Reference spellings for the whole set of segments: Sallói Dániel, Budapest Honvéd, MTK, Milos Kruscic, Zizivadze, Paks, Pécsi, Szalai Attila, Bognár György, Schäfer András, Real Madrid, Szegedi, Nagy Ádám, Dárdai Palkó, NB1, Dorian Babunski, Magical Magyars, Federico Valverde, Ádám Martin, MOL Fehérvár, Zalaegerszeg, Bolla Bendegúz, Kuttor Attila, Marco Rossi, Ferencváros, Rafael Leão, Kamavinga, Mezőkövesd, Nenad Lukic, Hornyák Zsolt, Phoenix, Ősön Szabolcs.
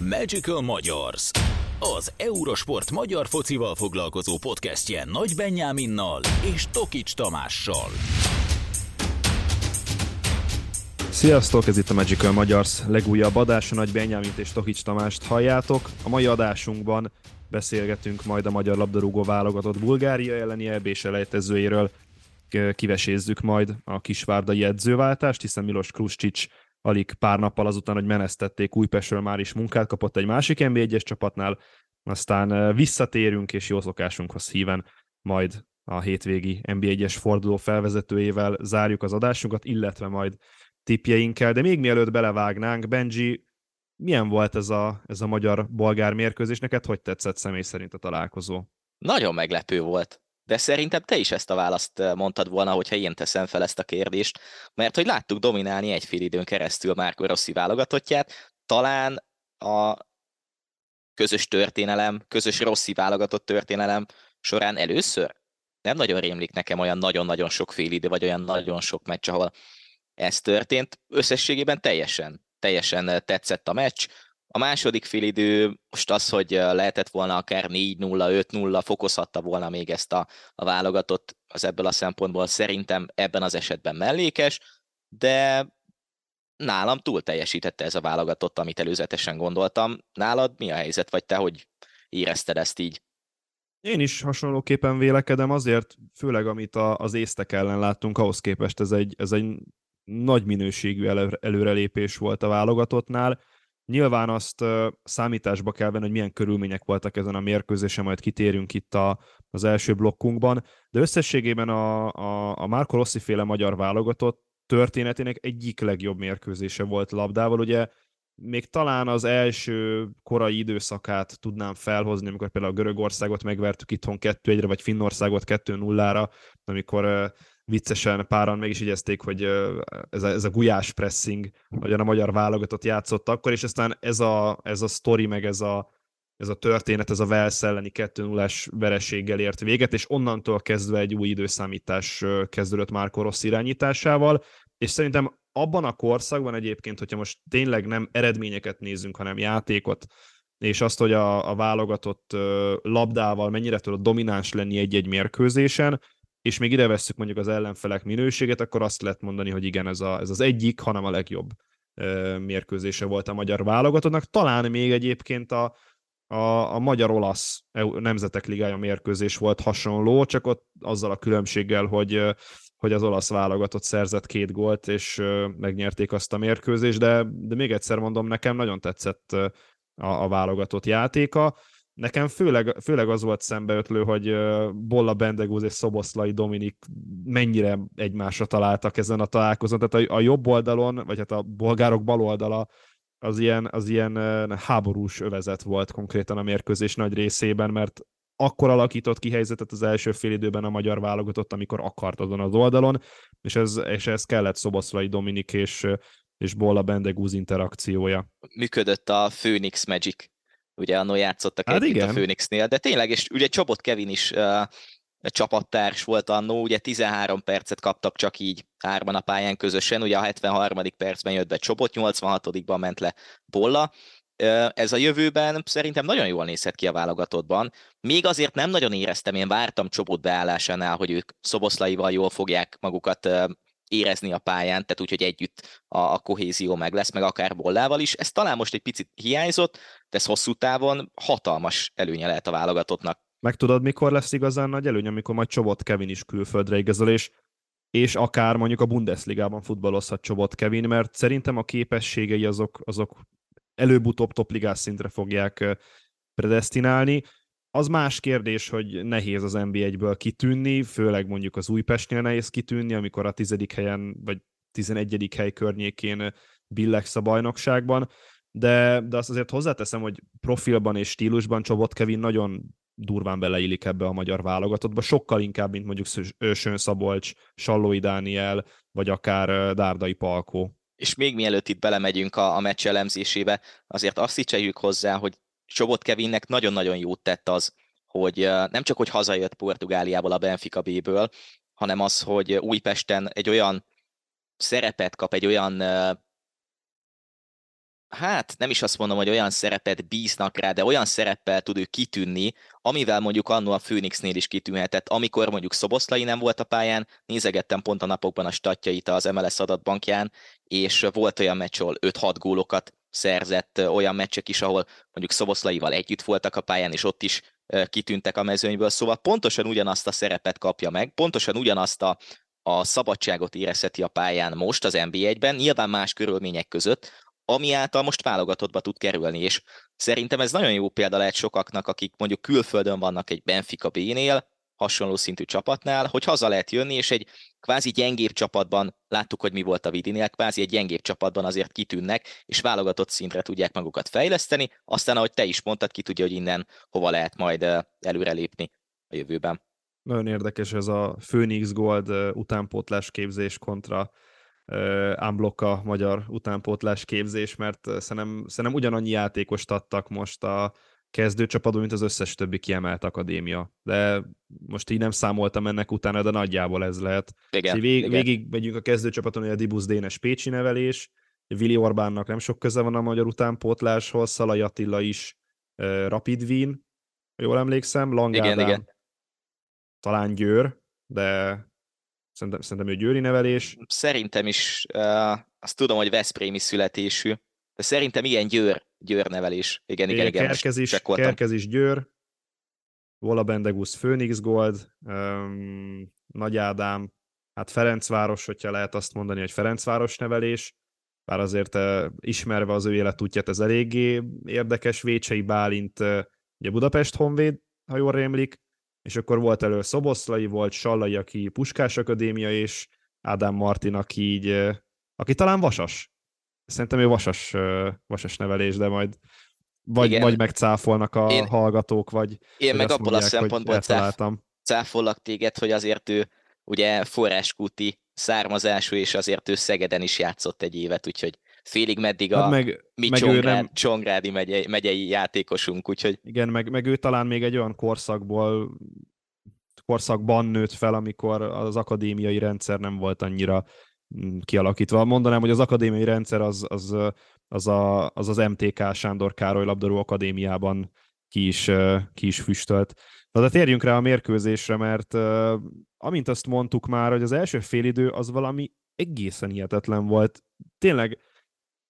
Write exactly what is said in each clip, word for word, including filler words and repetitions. Magical Magyars, az Eurosport magyar focival foglalkozó podcastje Nagy Benyáminnal és Tokics Tamással. Sziasztok, ez itt a Magical Magyars legújabb adása, Nagy Benyámint és Tokics Tamást halljátok. A mai adásunkban beszélgetünk majd a magyar labdarúgó válogatott Bulgária elleni é bé-selejtezőjéről, kivesézzük majd a kisvárdai edzőváltást, hiszen Milos Kruscic alig pár nappal azután, hogy menesztették Újpestről, már is munkát kapott egy másik en bé egyes csapatnál, aztán visszatérünk, és jó szokásunkhoz híven majd a hétvégi en bé egyes forduló felvezetőjével zárjuk az adásunkat, illetve majd tippjeinkkel. De még mielőtt belevágnánk, Benji, milyen volt ez a, ez a magyar-bolgár mérkőzés? Neked hogy tetszett személy szerint a találkozó? Nagyon meglepő volt. De szerintem te is ezt a választ mondtad volna, hogyha én teszem fel ezt a kérdést, mert hogy láttuk dominálni egy fél időn keresztül Marco Rossi válogatottját, talán a közös történelem, közös Rossi válogatott történelem során először. Nem nagyon rémlik nekem olyan nagyon-nagyon sok fél idő, vagy olyan nagyon sok meccs, ahol ez történt. Összességében teljesen, teljesen tetszett a meccs. A második félidő most az, hogy lehetett volna akár négy nulla, öt nulla, fokozhatta volna még ezt a, a válogatott, az ebből a szempontból szerintem ebben az esetben mellékes, de nálam túl teljesítette ez a válogatott, amit előzetesen gondoltam. Nálad mi a helyzet, vagy te hogy érezted ezt így? Én is hasonlóképpen vélekedem, azért főleg amit a, az észtek ellen láttunk, ahhoz képest ez egy, ez egy nagy minőségű elő, előrelépés volt a válogatottnál. Nyilván azt számításba kell venni, hogy milyen körülmények voltak ezen a mérkőzésen, majd kitérünk itt a, az első blokkunkban, de összességében a, a, a Marco Rossi féle magyar válogatott történetének egyik legjobb mérkőzése volt labdával. Ugye még talán az első korai időszakát tudnám felhozni, amikor például Görögországot megvertük itthon kettő egyre, vagy Finnországot kettő nulla, amikor viccesen páran meg is igyezték, hogy ez a, ez a gulyás pressing, ahogyan a magyar válogatott játszott akkor, és aztán ez a, ez a sztori, meg ez a, ez a történet, ez a Wales elleni kettő nullás vereséggel ért véget, és onnantól kezdve egy új időszámítás kezdődött Marco Rossi irányításával, és szerintem abban a korszakban egyébként, hogyha most tényleg nem eredményeket nézzünk, hanem játékot, és azt, hogy a, a válogatott labdával mennyire tudott domináns lenni egy-egy mérkőzésen, és még ide vesszük mondjuk az ellenfelek minőséget, akkor azt lehet mondani, hogy igen, ez, a, ez az egyik, hanem a legjobb ö, mérkőzése volt a magyar válogatottnak. Talán még egyébként a, a, a magyar-olasz nemzetek ligája mérkőzés volt hasonló, csak ott azzal a különbséggel, hogy, hogy az olasz válogatott szerzett két gólt, és ö, megnyerték azt a mérkőzést, de, de még egyszer mondom, nekem nagyon tetszett a, a válogatott játéka. Nekem főleg, főleg az volt szembeötlő, hogy Bolla Bendegúz és Szoboszlai Dominik mennyire egymásra találtak ezen a találkozón. Tehát a, a jobb oldalon, vagy hát a bolgárok bal oldala az ilyen, az ilyen háborús övezet volt konkrétan a mérkőzés nagy részében, mert akkor alakított ki helyzetet az első fél időben a magyar válogatott, amikor akart azon az oldalon, és ez, és ez kellett Szoboszlai Dominik és, és Bolla Bendegúz interakciója. Működött a Phoenix Magic. Ugye anno játszottak hát együtt a Phoenixnél, de tényleg, és ugye Csoboth Kevin is uh, csapattárs volt annó, ugye tizenhárom percet kaptak csak így hárman a pályán közösen, ugye a hetvenharmadik percben jött be Csoboth, nyolcvanhatodikban ment le Bolla. Uh, ez a jövőben szerintem nagyon jól nézhet ki a válogatottban. Még azért nem nagyon éreztem, én vártam Csoboth beállásánál, hogy ők Szoboszlaival jól fogják magukat uh, érezni a pályán, tehát úgyhogy együtt a, a kohézió meg lesz, meg akár Bollával is. Ez talán most egy picit hiányzott, de ez hosszú távon hatalmas előnye lehet a válogatottnak. Meg tudod, mikor lesz igazán nagy előny, amikor majd Csoboth Kevin is külföldre igazol, és, és akár mondjuk a Bundesligában futballozhat Csoboth Kevin, mert szerintem a képességei azok, azok előbb-utóbb topligás szintre fogják predesztinálni. Az más kérdés, hogy nehéz az en bé egyből kitűnni, főleg mondjuk az Újpestnél nehéz kitűnni, amikor a tizedik helyen, vagy tizenegyedik hely környékén billegsz a bajnokságban, de, de azt azért hozzáteszem, hogy profilban és stílusban Csoboth Kevin nagyon durván beleillik ebbe a magyar válogatottba, sokkal inkább, mint mondjuk Ősön Szabolcs, Sallói Dániel, vagy akár Dárdai Palkó. És még mielőtt itt belemegyünk a, a meccs elemzésébe, azért azt ítsejük hozzá, hogy Csoboth Kevinnek nagyon-nagyon jót tett az, hogy nem csak hogy hazajött Portugáliából a Benfica B-ből, hanem az, hogy Újpesten egy olyan szerepet kap, egy olyan hát nem is azt mondom, hogy olyan szerepet bíznak rá, de olyan szereppel tud ő kitűnni, amivel mondjuk annó a Phoenixnél is kitűnhetett. Amikor mondjuk Szoboszlai nem volt a pályán, nézegettem pont a napokban a statjait az em el es adatbankján, és volt olyan meccs, ahol öt-hat gólokat szerzett, olyan meccsek is, ahol mondjuk Szoboszlaival együtt voltak a pályán, és ott is kitűntek a mezőnyből. Szóval pontosan ugyanazt a szerepet kapja meg, pontosan ugyanazt a a szabadságot érezheti a pályán most az en bé egyben, nyilván más körülmények között, ami által most válogatottba tud kerülni, és szerintem ez nagyon jó példa lehet sokaknak, akik mondjuk külföldön vannak egy Benfica B-nél, hasonló szintű csapatnál, hogy haza lehet jönni, és egy kvázi gyengébb csapatban, láttuk, hogy mi volt a Vidinél, kvázi egy gyengébb csapatban azért kitűnnek, és válogatott szintre tudják magukat fejleszteni, aztán, ahogy te is mondtad, ki tudja, hogy innen hova lehet majd előrelépni a jövőben. Nagyon érdekes ez a Phoenix Gold utánpótlás képzés kontra uh, unblock a magyar utánpótlás képzés, mert szerintem, szerintem ugyanannyi játékost adtak most a kezdőcsapatban, mint az összes többi kiemelt akadémia. De most így nem számoltam ennek utána, de nagyjából ez lehet. Igen, vég, igen. Végig megyünk a kezdőcsapaton, hogy a Dibusz Dénes pécsi nevelés, Vili Orbánnak nem sok köze van a magyar utánpótláshoz, Szallai Attila is uh, Rapid Wien, jól emlékszem, Lang Ádám. Igen, igen. Talán Győr, de szerintem, szerintem ő győri nevelés. Szerintem is, uh, azt tudom, hogy veszprémi születésű, de szerintem igen, Győr, Győr nevelés. Igen, igen, igen. Kerkez is, Kerkez is Győr, Bolla Bendegúz, Phoenix Gold, um, Nagy Ádám, hát Ferencváros, hogyha lehet azt mondani, hogy Ferencváros nevelés, bár azért uh, ismerve az ő életútját, ez eléggé érdekes. Vécsei Bálint, uh, ugye Budapest Honvéd, ha jól rémlik, és akkor volt elő Szoboszlai, volt Sallai, aki Puskás Akadémia, és Ádám Martin, aki így, aki talán Vasas. Szerintem ő vasas, vasas nevelés, de majd vagy, vagy megcáfolnak a én, hallgatók, vagy én vagy meg abból mondják, a szempontból cáf, cáfollak téged, hogy azért ő ugye forráskúti származású, és azért ő Szegeden is játszott egy évet, úgyhogy félig meddig a hát meg, mi meg Csongrád, nem... Csongrádi megyei, megyei játékosunk, úgyhogy... Igen, meg, meg ő talán még egy olyan korszakból, korszakban nőtt fel, amikor az akadémiai rendszer nem volt annyira kialakítva. Mondanám, hogy az akadémiai rendszer az az, az, a, az, az em té ká Sándor Károly labdarúgó akadémiában ki is, ki is füstölt. Na, de térjünk rá a mérkőzésre, mert amint azt mondtuk már, hogy az első félidő az valami egészen hihetetlen volt. Tényleg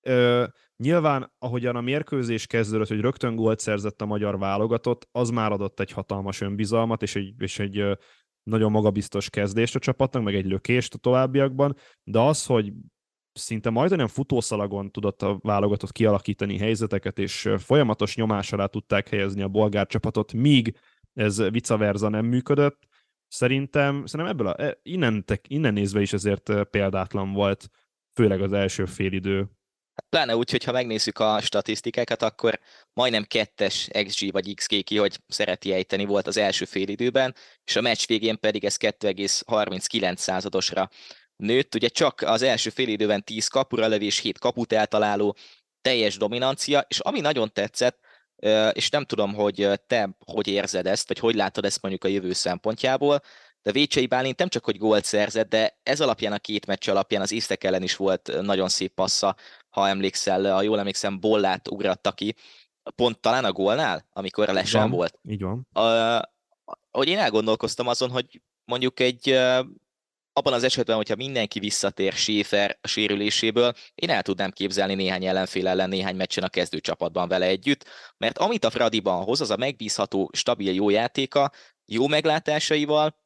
Ö, nyilván, ahogyan a mérkőzés kezdődött, hogy rögtön gólt szerzett a magyar válogatott, az már adott egy hatalmas önbizalmat, és egy, és egy ö, nagyon magabiztos kezdést a csapatnak, meg egy lökést a továbbiakban, de az, hogy szinte majdnem futószalagon tudott a válogatott kialakítani helyzeteket, és folyamatos nyomás alá tudták helyezni a bolgár csapatot, míg ez vice versa nem működött, szerintem, szerintem ebből a, innen, innen nézve is ezért példátlan volt, főleg az első félidő. Pláne úgy, hogy ha megnézzük a statisztikákat, akkor majdnem kettes iksz gé vagy iksz gé ki, hogy szereti ejteni volt az első fél időben, és a meccs végén pedig ez kettő egész harminckilenc századosra nőtt. Ugye csak az első fél időben tíz kapura lövés, hét kaput eltaláló, teljes dominancia, és ami nagyon tetszett, és nem tudom, hogy te hogy érzed ezt, vagy hogy látod ezt mondjuk a jövő szempontjából, de Vécsei Bálint nem csak, hogy gólt szerzett, de ez alapján, a két meccs alapján az észtek ellen is volt nagyon szép passza, ha emlékszel, ha jól emlékszem, Bollát ugratta ki, pont talán a gólnál, amikor lesen volt. Így van. A, hogy én elgondolkoztam azon, hogy mondjuk egy, abban az esetben, hogyha mindenki visszatér Schäfer a sérüléséből, én el tudnám képzelni néhány ellenfél ellen néhány meccsen a kezdőcsapatban vele együtt, mert amit a Fradiban hoz, az a megbízható, stabil, jó játéka, jó meglátásaival,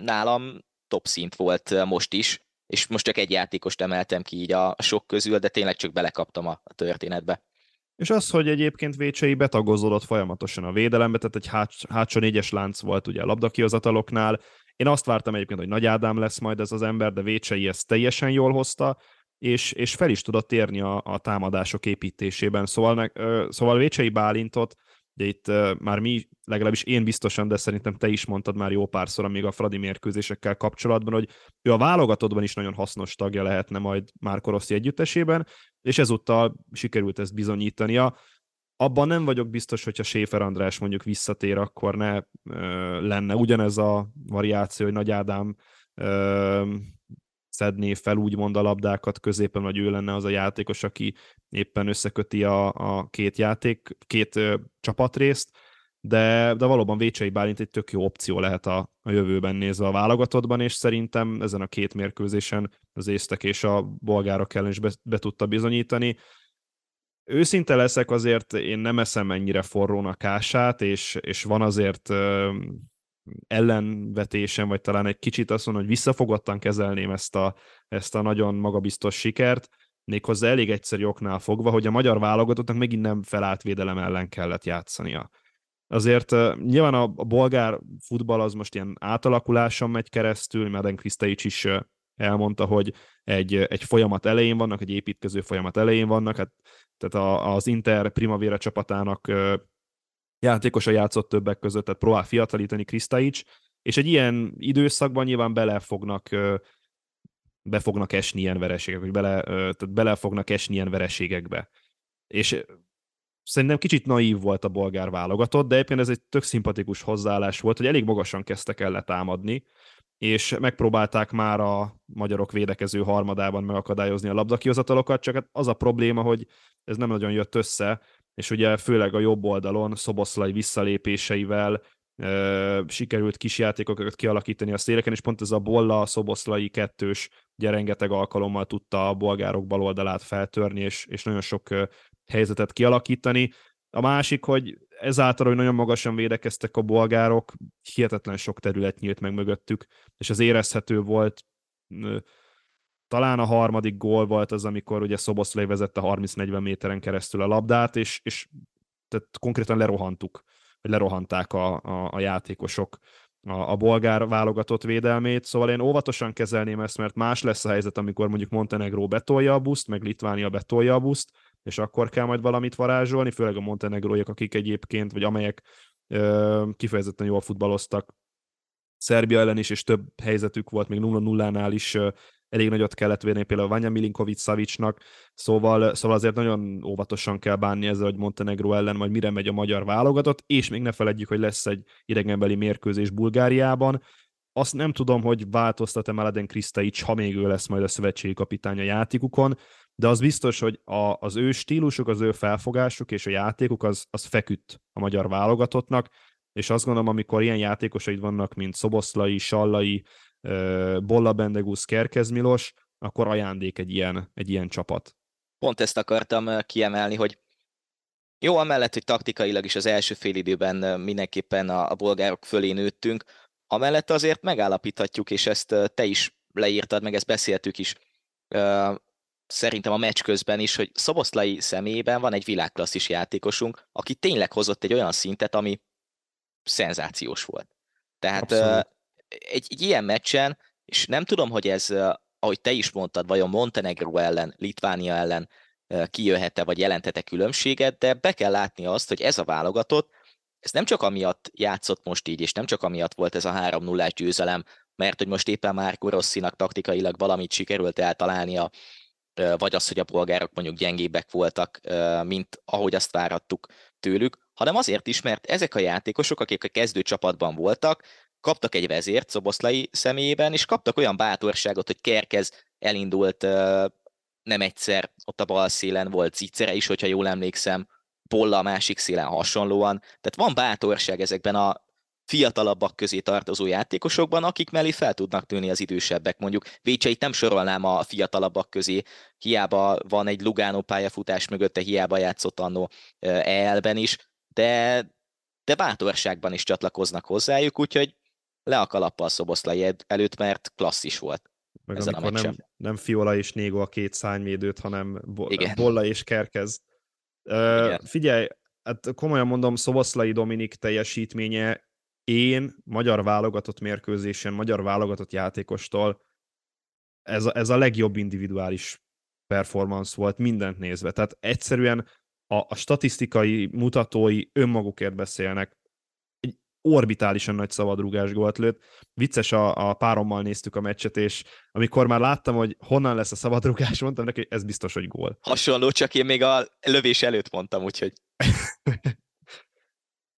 nálam top szint volt most is, és most csak egy játékost emeltem ki így a sok közül, de tényleg csak belekaptam a történetbe. És az, hogy egyébként Vécsei betagozódott folyamatosan a védelembe, tehát egy háts- hátsó négyes lánc volt ugye a labdakihozataloknál. Én azt vártam egyébként, hogy Nagy Ádám lesz majd ez az ember, de Vécsei ezt teljesen jól hozta, és, és fel is tudott érni a, a támadások építésében. Szóval, ne, ö, szóval Vécsei Bálintot, ugye itt uh, már mi, legalábbis én biztosan, de szerintem te is mondtad már jó párszor, amíg a fradi mérkőzésekkel kapcsolatban, hogy ő a válogatottban is nagyon hasznos tagja lehetne majd Marco Rossi együttesében, és ezúttal sikerült ezt bizonyítania. Abban nem vagyok biztos, hogyha Schäfer András mondjuk visszatér, akkor ne uh, lenne ugyanez a variáció, hogy Nagy Ádám uh, szedné fel úgymond a labdákat középen, vagy ő lenne az a játékos, aki éppen összeköti a, a két játék, két ö, csapatrészt, de, de valóban Vécsei Bálint egy tök jó opció lehet a, a jövőben nézve a válogatottban, és szerintem ezen a két mérkőzésen az észtek és a bolgárok ellen is be, be tudta bizonyítani. Őszinte leszek, azért én nem eszem ennyire forrón a kását, és, és van azért ö, ellenvetésem, vagy talán egy kicsit azt mondom, hogy visszafogottan kezelném ezt a, ezt a nagyon magabiztos sikert, méghozzá elég egyszerű oknál fogva, hogy a magyar válogatottnak megint nem felállt védelem ellen kellett játszania. Azért uh, nyilván a, a bolgár futball az most ilyen átalakuláson megy keresztül, Mladen Krstajić is uh, elmondta, hogy egy, egy folyamat elején vannak, egy építkező folyamat elején vannak, hát, tehát a, az Inter Primavera csapatának uh, játékosa játszott többek között, tehát próbál fiatalítani Krstajić, és egy ilyen időszakban nyilván bele fognak, be fognak esni ilyen vereségek, vagy bele, tehát bele fognak esni ilyen vereségekbe. És szerintem kicsit naív volt a bolgár válogatott, de éppen ez egy tök szimpatikus hozzáállás volt, hogy elég magasan kezdtek el letámadni, és megpróbálták már a magyarok védekező harmadában megakadályozni a labdakihozatalokat, csak az a probléma, hogy ez nem nagyon jött össze, és ugye főleg a jobb oldalon Szoboszlai visszalépéseivel e, sikerült kis játékokat kialakítani a széleken, és pont ez a Bolla Szoboszlai kettős ugye rengeteg alkalommal tudta a bolgárok bal oldalát feltörni, és, és nagyon sok e, helyzetet kialakítani. A másik, hogy ezáltal, hogy nagyon magasan védekeztek a bolgárok, hihetetlen sok terület nyílt meg mögöttük, és az érezhető volt, e, talán a harmadik gól volt az, amikor ugye Szoboszlai vezette harminc-negyven méteren keresztül a labdát, és, és tehát konkrétan lerohantuk, vagy lerohanták a, a, a játékosok a, a bolgár válogatott védelmét. Szóval én óvatosan kezelném ezt, mert más lesz a helyzet, amikor mondjuk Montenegro betolja a buszt, meg Litvánia betolja a buszt, és akkor kell majd valamit varázsolni, főleg a montenegróiak, akik egyébként, vagy amelyek ö, kifejezetten jól futballoztak Szerbia ellen is, és több helyzetük volt, még nulla nullánál is ö, elég nagyot kellett vérni például Vanja Milinković-Savićnak, szóval, szóval azért nagyon óvatosan kell bánni ezzel, hogy Montenegro ellen majd mire megy a magyar válogatott, és még ne feledjük, hogy lesz egy idegenbeli mérkőzés Bulgáriában. Azt nem tudom, hogy változtat-e Mladen Krstajić, ha még ő lesz majd a szövetségi kapitány a játékukon, de az biztos, hogy a, az ő stílusuk, az ő felfogásuk és a játékuk az, az feküdt a magyar válogatottnak, és azt gondolom, amikor ilyen játékosaid vannak, mint Szoboszlai, Sallai, Bolla Bendegúz, Kerkez Milos, akkor ajándék egy ilyen, egy ilyen csapat. Pont ezt akartam kiemelni, hogy jó, amellett, hogy taktikailag is az első fél időben mindenképpen a, a bolgárok fölé nőttünk, amellett azért megállapíthatjuk, és ezt te is leírtad, meg ezt beszéltük is, szerintem a meccs közben is, hogy Szoboszlai személyében van egy világklasszis játékosunk, aki tényleg hozott egy olyan szintet, ami szenzációs volt. Tehát Egy, egy ilyen meccsen, és nem tudom, hogy ez, ahogy te is mondtad, vajon Montenegro ellen, Litvánia ellen kijöhet-e, vagy jelenthet-e különbséget, de be kell látni azt, hogy ez a válogatott, ez nem csak amiatt játszott most így, és nem csak amiatt volt ez a három nullás győzelem, mert hogy most éppen Marco Rossinak taktikailag valamit sikerült eltalálnia, vagy az, hogy a bolgárok mondjuk gyengébbek voltak, mint ahogy azt várhattuk tőlük, hanem azért is, mert ezek a játékosok, akik a kezdőcsapatban voltak, kaptak egy vezért Szoboszlai személyében, és kaptak olyan bátorságot, hogy Kerkez elindult nem egyszer, ott a bal szélen volt Zicere is, hogyha jól emlékszem, Bolla a másik szélen hasonlóan. Tehát van bátorság ezekben a fiatalabbak közé tartozó játékosokban, akik mellé fel tudnak tűnni az idősebbek. Mondjuk Vécseit nem sorolnám a fiatalabbak közé, hiába van egy Lugano pályafutás mögötte, hiába játszott annó é el-ben is, de, de bátorságban is csatlakoznak hozzájuk, úgyhogy le a kalappal Szoboszlai előtt, mert klasszis volt. Meg ezen a nem, nem Fiola és Négo a két szárnyvédőt, hanem Bo- Bolla és Kerkez. Uh, figyelj, hát komolyan mondom, Szoboszlai Dominik teljesítménye én magyar válogatott mérkőzésen, magyar válogatott játékostól ez a, ez a legjobb individuális performance volt mindent nézve. Tehát egyszerűen a, a statisztikai mutatói önmagukért beszélnek. Orbitálisan nagy szabadrúgás gólt lőtt. Vicces, a, a párommal néztük a meccset, és amikor már láttam, hogy honnan lesz a szabadrúgás, mondtam neki, hogy ez biztos, hogy gól. Hasonló, csak én még a lövés előtt mondtam, úgyhogy.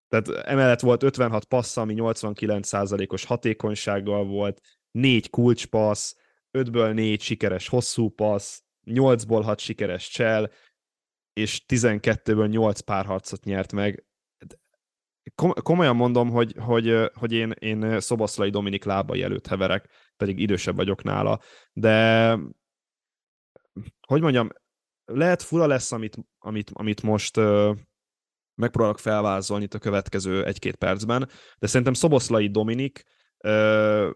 Tehát emellett volt ötvenhat passza, ami nyolcvankilenc százalékos hatékonysággal volt, négy kulcspassz, ötből négy sikeres hosszú passz, nyolcból hat sikeres csel, és tizenkettőből nyolc párharcot nyert meg. Komolyan mondom, hogy, hogy, hogy én, én Szoboszlai Dominik lábai előtt heverek, pedig idősebb vagyok nála, de hogy mondjam, lehet fura lesz, amit, amit, amit most uh, megpróbálok felvázolni itt a következő egy-két percben, de szerintem Szoboszlai Dominik uh,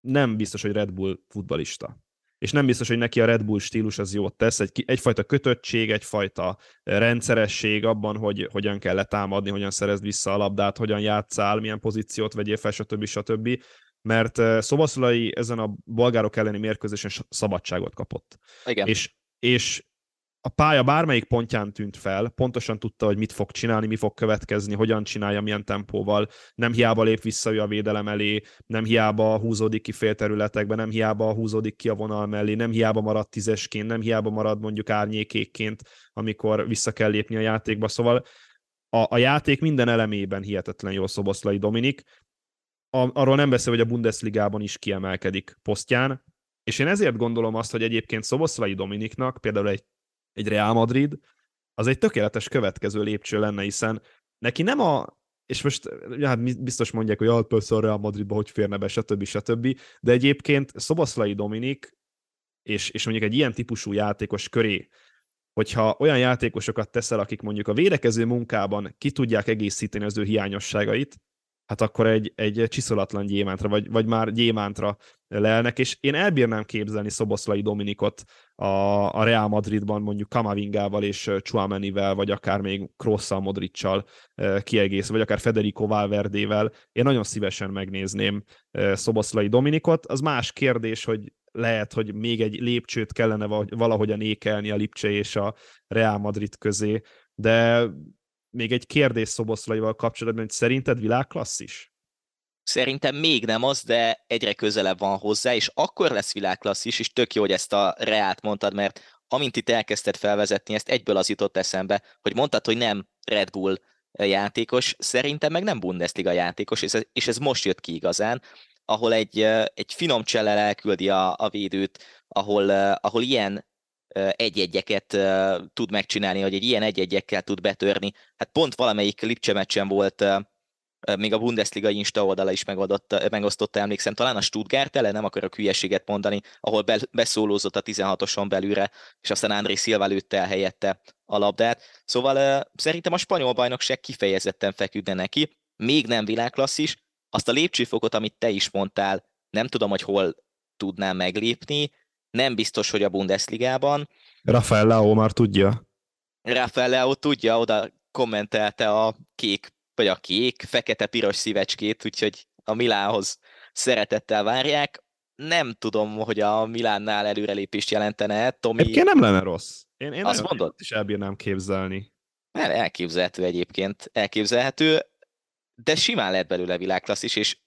nem biztos, hogy Red Bull futballista. És nem biztos, hogy neki a Red Bull stílus az jót tesz, egy, egyfajta kötöttség, egyfajta rendszeresség abban, hogy hogyan kell letámadni, hogyan szerezd vissza a labdát, hogyan játszál, milyen pozíciót vegyél fel, stb. stb. Mert Szoboszlai ezen a bolgárok elleni mérkőzésen szabadságot kapott. Igen. És, és a pálya bármelyik pontján tűnt fel, pontosan tudta, hogy mit fog csinálni, mi fog következni, hogyan csinálja, milyen tempóval, nem hiába lép vissza ő a védelem elé, nem hiába húzódik ki félterületekbe, nem hiába húzódik ki a vonal mellé, nem hiába marad tízesként, nem hiába marad mondjuk árnyékékként, amikor vissza kell lépni a játékba. Szóval a, a játék minden elemében hihetetlen jó Szoboszlai Dominik. A, arról nem beszél, hogy a Bundesligában is kiemelkedik posztján, és én ezért gondolom azt, hogy egyébként Szoboszlai Dominiknak például egy egy Real Madrid, az egy tökéletes következő lépcső lenne, hiszen neki nem a, és most hát biztos mondják, hogy Alpösz a Real Madridba hogy férne be, stb. stb. De egyébként Szoboszlai Dominik, és, és mondjuk egy ilyen típusú játékos köré, hogyha olyan játékosokat teszel, akik mondjuk a védekező munkában ki tudják egészíteni az ő hiányosságait, hát akkor egy, egy csiszolatlan gyémántra, vagy, vagy már gyémántra lelnek, és én elbírnám képzelni Szoboszlai Dominikot a, a Real Madridban mondjuk Kamavingával és Tchouamenivel, vagy akár még Krossal, Modriccal kiegész, vagy akár Federico Valverdével. Én nagyon szívesen megnézném Szoboszlai Dominikot. Az más kérdés, hogy lehet, hogy még egy lépcsőt kellene valahogyan ékelni a Lipcse és a Real Madrid közé, de még egy kérdés Szoboszlaival kapcsolatban, hogy szerinted világklasszis? Szerintem még nem az, de egyre közelebb van hozzá, és akkor lesz világklasszis, és tök jó, hogy ezt a Reát mondtad, mert amint itt elkezdted felvezetni, ezt egyből az jutott eszembe, hogy mondtad, hogy nem Red Bull játékos, szerintem meg nem Bundesliga játékos, és ez, és ez most jött ki igazán, ahol egy, egy finom csellel elküldi a, a védőt, ahol, ahol ilyen egy-egyeket tud megcsinálni, hogy egy ilyen egy-egyekkel tud betörni. Hát pont valamelyik Lipcse meccsen volt, még a Bundesliga Insta oldala is megoldott, megosztotta, emlékszem, talán a Stuttgart ellen, nem akarok hülyeséget mondani, ahol beszólózott a tizenhatoson belülre, és aztán André Silva lőtte el helyette a labdát. Szóval szerintem a spanyol bajnokság kifejezetten feküdne neki, még nem világklasszis, azt a lépcsőfokot, amit te is mondtál, nem tudom, hogy hol tudnám meglépni, nem biztos, hogy a Bundesligában. Rafael Leão már tudja. Rafael Leão tudja, oda kommentelte a kék, vagy a kék, fekete-piros szívecskét, úgyhogy a Milánhoz szeretettel várják. Nem tudom, hogy a Milánnál előrelépést jelentene. Tomi... Egyébként nem lenne rossz. Én, én azt mondod? Is elbírnám képzelni. Már elképzelhető egyébként. Elképzelhető, de simán lehet belőle világklasszis, és,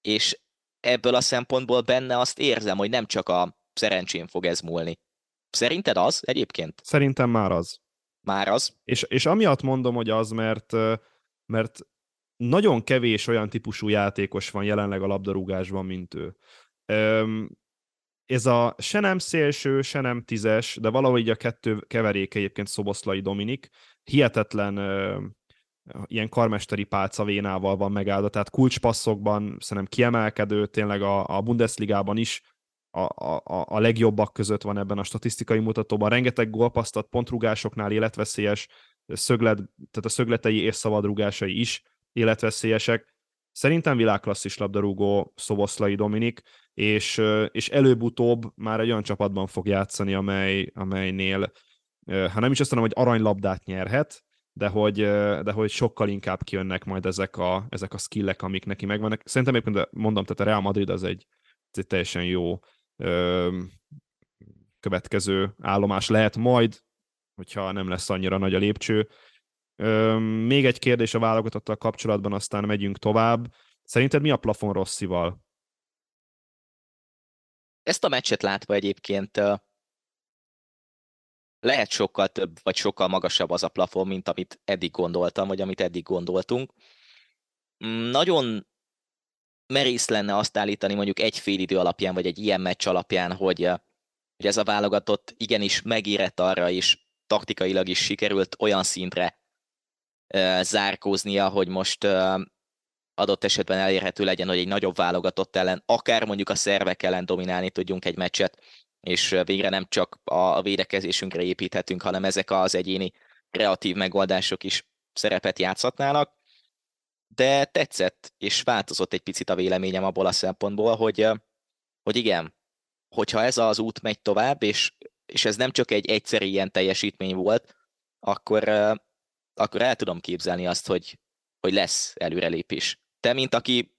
és ebből a szempontból benne azt érzem, hogy nem csak a szerencsén fog ez múlni. Szerinted az egyébként? Szerintem már az. Már az? És, és amiatt mondom, hogy az, mert, mert nagyon kevés olyan típusú játékos van jelenleg a labdarúgásban, mint ő. Ez a se nem szélső, se nem tízes, de valahogy a kettő keveréke egyébként Szoboszlai Dominik. Hihetetlen ilyen karmesteri pálcavénával van megáldva, tehát kulcspasszokban szerintem kiemelkedő, tényleg a, a Bundesligában is A, a, a legjobbak között van ebben a statisztikai mutatóban. Rengeteg gólpasszat, pontrugásoknál életveszélyes, szöglet, tehát a szögletei és szabadrugásai is életveszélyesek. Szerintem világklasszis labdarúgó Szoboszlai Dominik, és, és előbb-utóbb már egy olyan csapatban fog játszani, amely, amelynél, ha nem is azt mondom, hogy aranylabdát nyerhet, de hogy, de hogy sokkal inkább kijönnek majd ezek a, ezek a skillek, amik neki megvannak. Szerintem éppen mondom, tehát a Real Madrid az egy, egy teljesen jó következő állomás lehet majd, hogyha nem lesz annyira nagy a lépcső. Még egy kérdés a válogatottal kapcsolatban, aztán megyünk tovább. Szerinted mi a plafon Rossival? Ezt a meccset látva egyébként lehet sokkal több, vagy sokkal magasabb az a plafon, mint amit eddig gondoltam, vagy amit eddig gondoltunk. Nagyon merész lenne azt állítani mondjuk egy fél idő alapján, vagy egy ilyen meccs alapján, hogy, hogy ez a válogatott igenis megérett arra is, taktikailag is sikerült olyan szintre e, zárkóznia, hogy most e, adott esetben elérhető legyen, hogy egy nagyobb válogatott ellen, akár mondjuk a szervek ellen dominálni tudjunk egy meccset, és végre nem csak a védekezésünkre építhetünk, hanem ezek az egyéni kreatív megoldások is szerepet játszhatnának. De tetszett, és változott egy picit a véleményem abból a szempontból, hogy, hogy igen, hogyha ez az út megy tovább, és, és ez nem csak egy egyszerű ilyen teljesítmény volt, akkor, akkor el tudom képzelni azt, hogy, hogy lesz előrelépés. Te, mint aki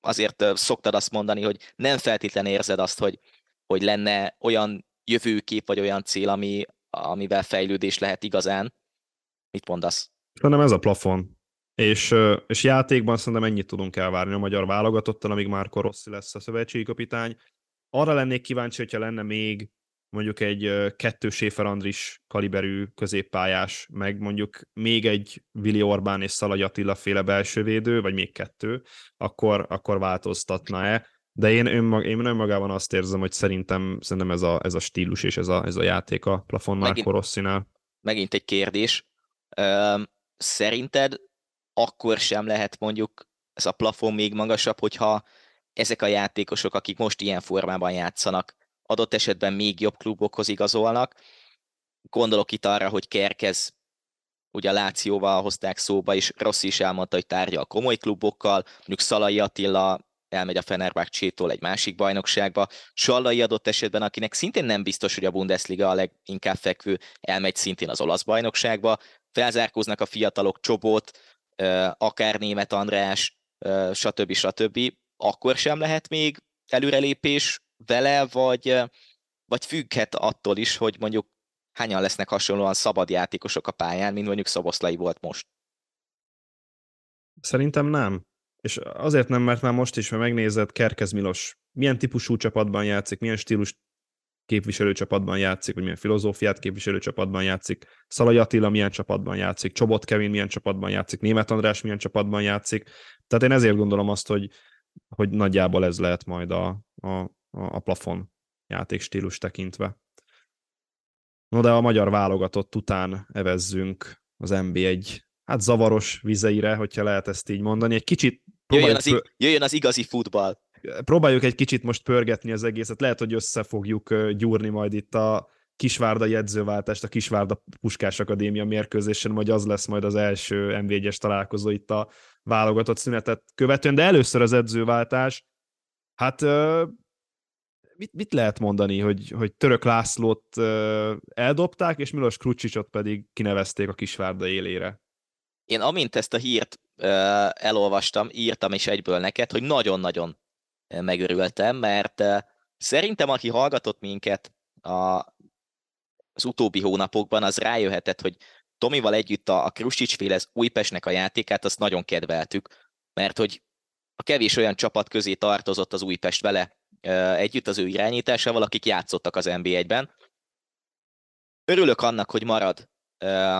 azért szoktad azt mondani, hogy nem feltétlenül érzed azt, hogy, hogy lenne olyan jövőkép, vagy olyan cél, ami, amivel fejlődés lehet igazán. Mit mondasz? Szerintem ez a plafon. És, és játékban szerintem ennyit tudunk elvárni a magyar válogatottan, amíg Marco Rossi lesz a szövetségi kapitány. Arra lennék kíváncsi, hogyha lenne még mondjuk egy kettő Schäfer András kaliberű középpályás, meg mondjuk még egy Vili Orbán és Szallai Attila féle belsővédő, vagy még kettő, akkor, akkor változtatna-e. De én, önmag, én önmagában azt érzem, hogy szerintem, szerintem ez, a, ez a stílus és ez a, ez a játék a plafon Marco Rossinál. Megint egy kérdés. Szerinted akkor sem lehet mondjuk ez a plafon még magasabb, hogyha ezek a játékosok, akik most ilyen formában játszanak, adott esetben még jobb klubokhoz igazolnak. Gondolok itt arra, hogy Kerkez, ugye a Lációval hozták szóba, és Rossi is elmondta, hogy tárgyal komoly klubokkal, mondjuk Szalai Attila elmegy a Fenerbahcétól egy másik bajnokságba, Sallai adott esetben, akinek szintén nem biztos, hogy a Bundesliga a leginkább fekvő, elmegy szintén az olasz bajnokságba, felzárkóznak a fiatalok, Csoboth, akár Németh András, stb. stb. Akkor sem lehet még előrelépés vele, vagy, vagy függhet attól is, hogy mondjuk hányan lesznek hasonlóan szabad játékosok a pályán, mint mondjuk Szoboszlai volt most. Szerintem nem. És azért nem, mert már most is, ha megnézed, Kerkez Milos milyen típusú csapatban játszik, milyen stílus képviselő csapatban játszik, vagy milyen filozófiát képviselő csapatban játszik, Szalai Attila milyen csapatban játszik, Csoboth Kevin milyen csapatban játszik, Németh András milyen csapatban játszik. Tehát én ezért gondolom azt, hogy, hogy nagyjából ez lehet majd a, a, a plafon játékstílus tekintve. No, de a magyar válogatott után evezzünk az en bé egy hát zavaros vizeire, hogyha lehet ezt így mondani. Egy kicsit jöjjön az, ig- jöjjön az igazi futball. Próbáljuk egy kicsit most pörgetni az egészet, lehet, hogy össze fogjuk gyúrni majd itt a kisvárdai edzőváltást, a Kisvárda Puskás Akadémia mérkőzésen, vagy az lesz majd az első en bé egyes találkozó itt a válogatott szünetet követően, de először az edzőváltás. Hát mit, mit lehet mondani, hogy, hogy Török Lászlót eldobták, és Milos Kruscicot pedig kinevezték a Kisvárda élére. Én amint ezt a hírt elolvastam, írtam is egyből neked, hogy nagyon-nagyon megörültem, mert szerintem aki hallgatott minket a, az utóbbi hónapokban, az rájöhetett, hogy Tomival együtt a, a Kruscic-féle az Újpestnek a játékát, azt nagyon kedveltük, mert hogy a kevés olyan csapat közé tartozott az Újpest vele együtt az ő irányításával, akik játszottak az en bé egyben. Örülök annak, hogy marad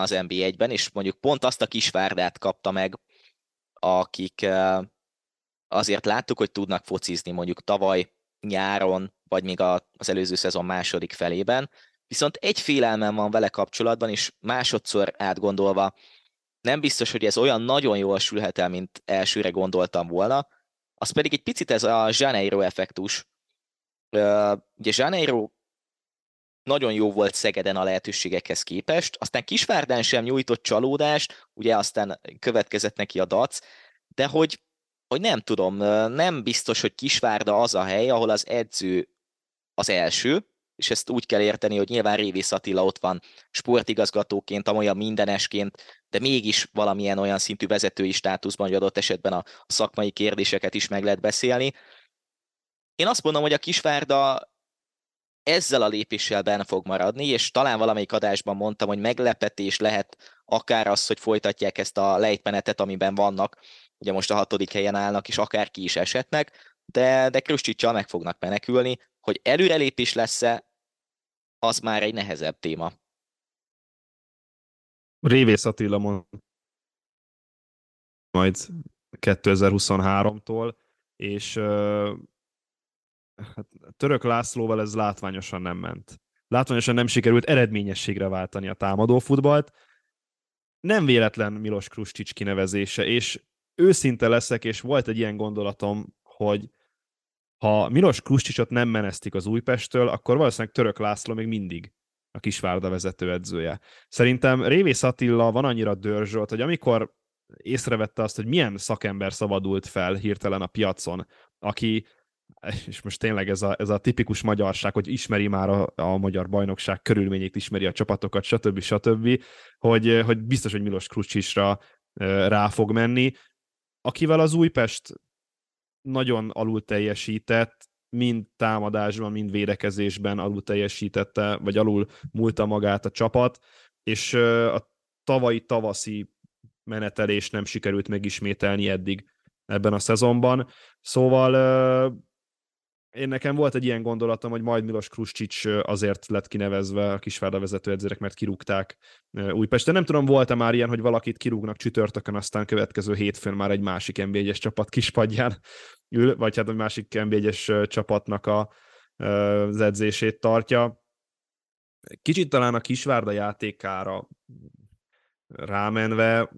az en bé egyben, és mondjuk pont azt a Kisvárdát kapta meg, akik azért láttuk, hogy tudnak focizni mondjuk tavaly nyáron, vagy még az előző szezon második felében, viszont egy félelmem van vele kapcsolatban, és másodszor átgondolva nem biztos, hogy ez olyan nagyon jól sülhet el, mint elsőre gondoltam volna, az pedig egy picit ez a Janeiro effektus. Ugye Janeiro nagyon jó volt Szegeden a lehetőségekhez képest, aztán Kisvárdán sem nyújtott csalódást, ugye aztán következett neki a dac, de hogy hogy nem tudom, nem biztos, hogy Kisvárda az a hely, ahol az edző az első, és ezt úgy kell érteni, hogy nyilván Révész Attila ott van sportigazgatóként, amolyan mindenesként, de mégis valamilyen olyan szintű vezetői státuszban, hogy adott esetben a szakmai kérdéseket is meg lehet beszélni. Én azt mondom, hogy a Kisvárda ezzel a lépéssel benne fog maradni, és talán valamelyik adásban mondtam, hogy meglepetés lehet akár az, hogy folytatják ezt a lejtmenetet, amiben vannak, ugye most a hatodik helyen állnak, és akár ki is eshetnek, de, de Krusciccal meg fognak menekülni, hogy előrelépés lesz-e, az már egy nehezebb téma. Révész Attila mond majd kétezer-huszonháromtól, és hát, Török Lászlóval ez látványosan nem ment. Látványosan nem sikerült eredményességre váltani a támadó futballt. Nem véletlen Milos Kruscic kinevezése, és őszinte leszek, és volt egy ilyen gondolatom, hogy ha Milos Kruscicot nem menesztik az Újpesttől, akkor valószínűleg Török László még mindig a Kisvárda vezetőedzője. Szerintem Révész Attila van annyira dörzsölt, hogy amikor észrevette azt, hogy milyen szakember szabadult fel hirtelen a piacon, aki, és most tényleg ez a, ez a tipikus magyarság, hogy ismeri már a, a magyar bajnokság körülményét, ismeri a csapatokat, stb. stb., hogy, hogy biztos, hogy Milos Kruscicra rá fog menni, akivel az Újpest nagyon alul teljesített, mind támadásban, mind védekezésben alul teljesítette, vagy alul múlta magát a csapat, és a tavalyi tavaszi menetelés nem sikerült megismételni eddig ebben a szezonban. Szóval én nekem volt egy ilyen gondolatom, hogy majd Milos Kruscic azért lett kinevezve a Kisvárda vezetőedzőnek, mert kirúgták Újpesten. Nem tudom, volt-e már ilyen, hogy valakit kirúgnak csütörtökön, aztán következő hétfőn már egy másik en bé egyes csapat kispadján ül, vagy hát egy másik en bé egyes csapatnak a, az edzését tartja. Kicsit talán a Kisvárda játékára rámenve,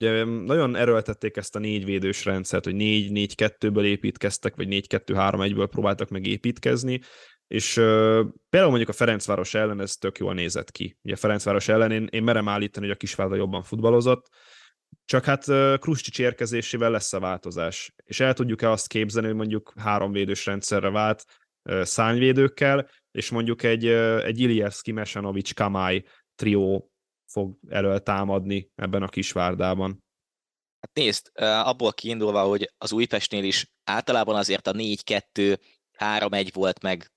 ugye nagyon erőltették ezt a négyvédős rendszert, hogy négy négy kettőből építkeztek, vagy négy kettő három egyből próbáltak meg építkezni, és uh, például mondjuk a Ferencváros ellen ez tök jól nézett ki. Ugye a Ferencváros ellen én, én merem állítani, hogy a Kisvárda jobban futballozott, csak hát uh, Kruscic érkezésével lesz a változás. És el tudjuk-e azt képzelni, hogy mondjuk háromvédős rendszerre vált uh, szárnyvédőkkel, és mondjuk egy, uh, egy Ilievszki, Mesanovic, Kamály trió fog elől támadni ebben a Kisvárdában. Hát nézd, abból kiindulva, hogy az Újpestnél is általában azért a négy kettő három egy volt meg